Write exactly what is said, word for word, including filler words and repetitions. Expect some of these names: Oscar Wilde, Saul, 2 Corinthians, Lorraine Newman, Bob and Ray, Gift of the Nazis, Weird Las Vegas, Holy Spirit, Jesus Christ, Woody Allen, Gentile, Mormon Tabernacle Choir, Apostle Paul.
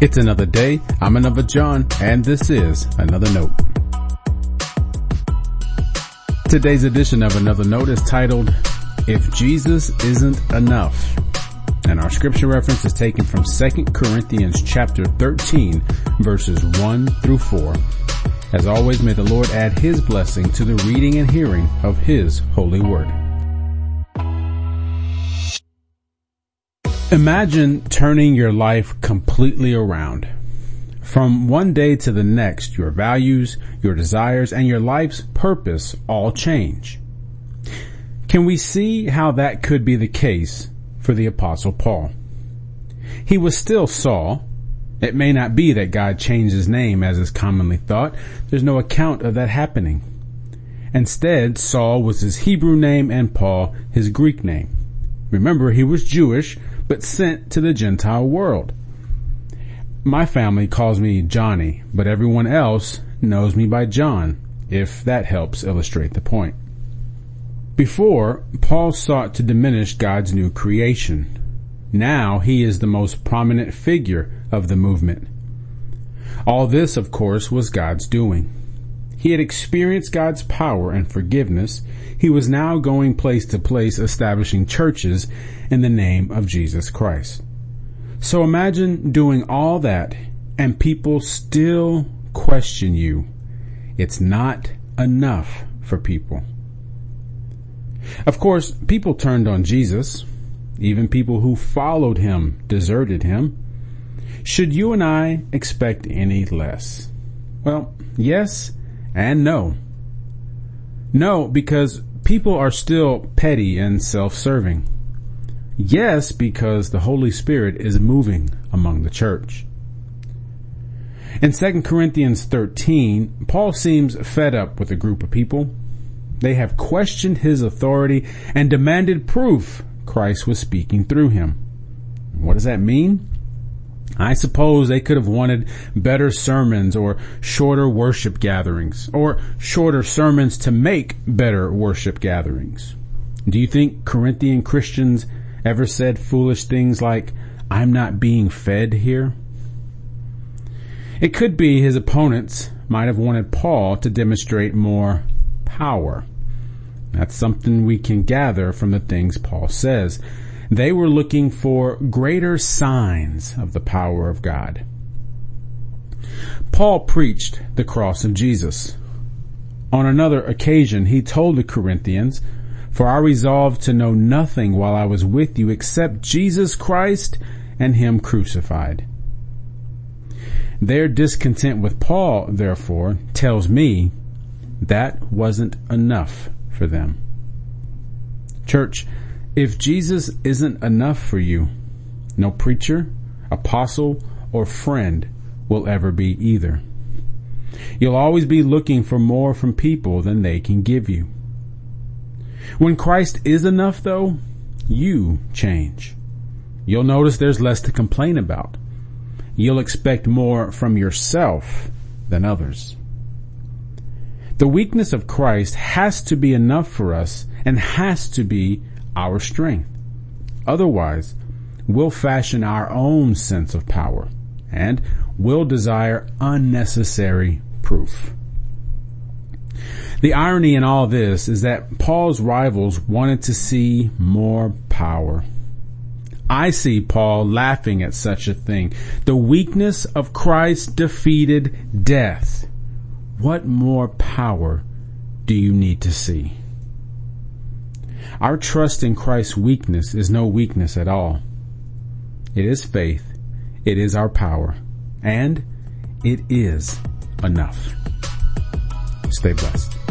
It's another day. I'm another John, and this is Another Note. Today's edition of Another Note is titled, If Jesus Isn't Enough. And our scripture reference is taken from Second Corinthians chapter thirteen, verses one through four. As always, may the Lord add his blessing to the reading and hearing of his holy word. Imagine turning your life completely around. From one day to the next, your values, your desires, and your life's purpose all change. Can we see how that could be the case for the Apostle Paul? He was still Saul. It may not be that God changed his name as is commonly thought. There's no account of that happening. Instead, Saul was his Hebrew name and Paul his Greek name. Remember, he was Jewish, but sent to the Gentile world. My family calls me Johnny, but everyone else knows me by John, if that helps illustrate the point. Before, Paul sought to diminish God's new creation. Now he is the most prominent figure of the movement. All this, of course, was God's doing. He had experienced God's power and forgiveness. He was now going place to place, establishing churches in the name of Jesus Christ. So imagine doing all that and people still question you. It's not enough for people. Of course, people turned on Jesus. Even people who followed him deserted him. Should you and I expect any less? Well, yes, and no. No, because people are still petty and self-serving. Yes, because the Holy Spirit is moving among the church. In Second Corinthians thirteen, Paul seems fed up with a group of people. They have questioned his authority and demanded proof Christ was speaking through him. What does that mean? I suppose they could have wanted better sermons or shorter worship gatherings or shorter sermons to make better worship gatherings. Do you think Corinthian Christians ever said foolish things like, I'm not being fed here? It could be his opponents might have wanted Paul to demonstrate more power. That's something we can gather from the things Paul says. They were looking for greater signs of the power of God. Paul preached the cross of Jesus. On another occasion, he told the Corinthians, For I resolved to know nothing while I was with you except Jesus Christ and him crucified. Their discontent with Paul, therefore, tells me that wasn't enough for them. Church, if Jesus isn't enough for you, no preacher, apostle, or friend will ever be either. You'll always be looking for more from people than they can give you. When Christ is enough, though, you change. You'll notice there's less to complain about. You'll expect more from yourself than others. The weakness of Christ has to be enough for us and has to be our strength. Otherwise, we'll fashion our own sense of power and we'll desire unnecessary proof. The irony in all this is that Paul's rivals wanted to see more power. I see Paul laughing at such a thing. The weakness of Christ defeated death. What more power do you need to see? Our trust in Christ's weakness is no weakness at all. It is faith, it is our power, and it is enough. Stay blessed.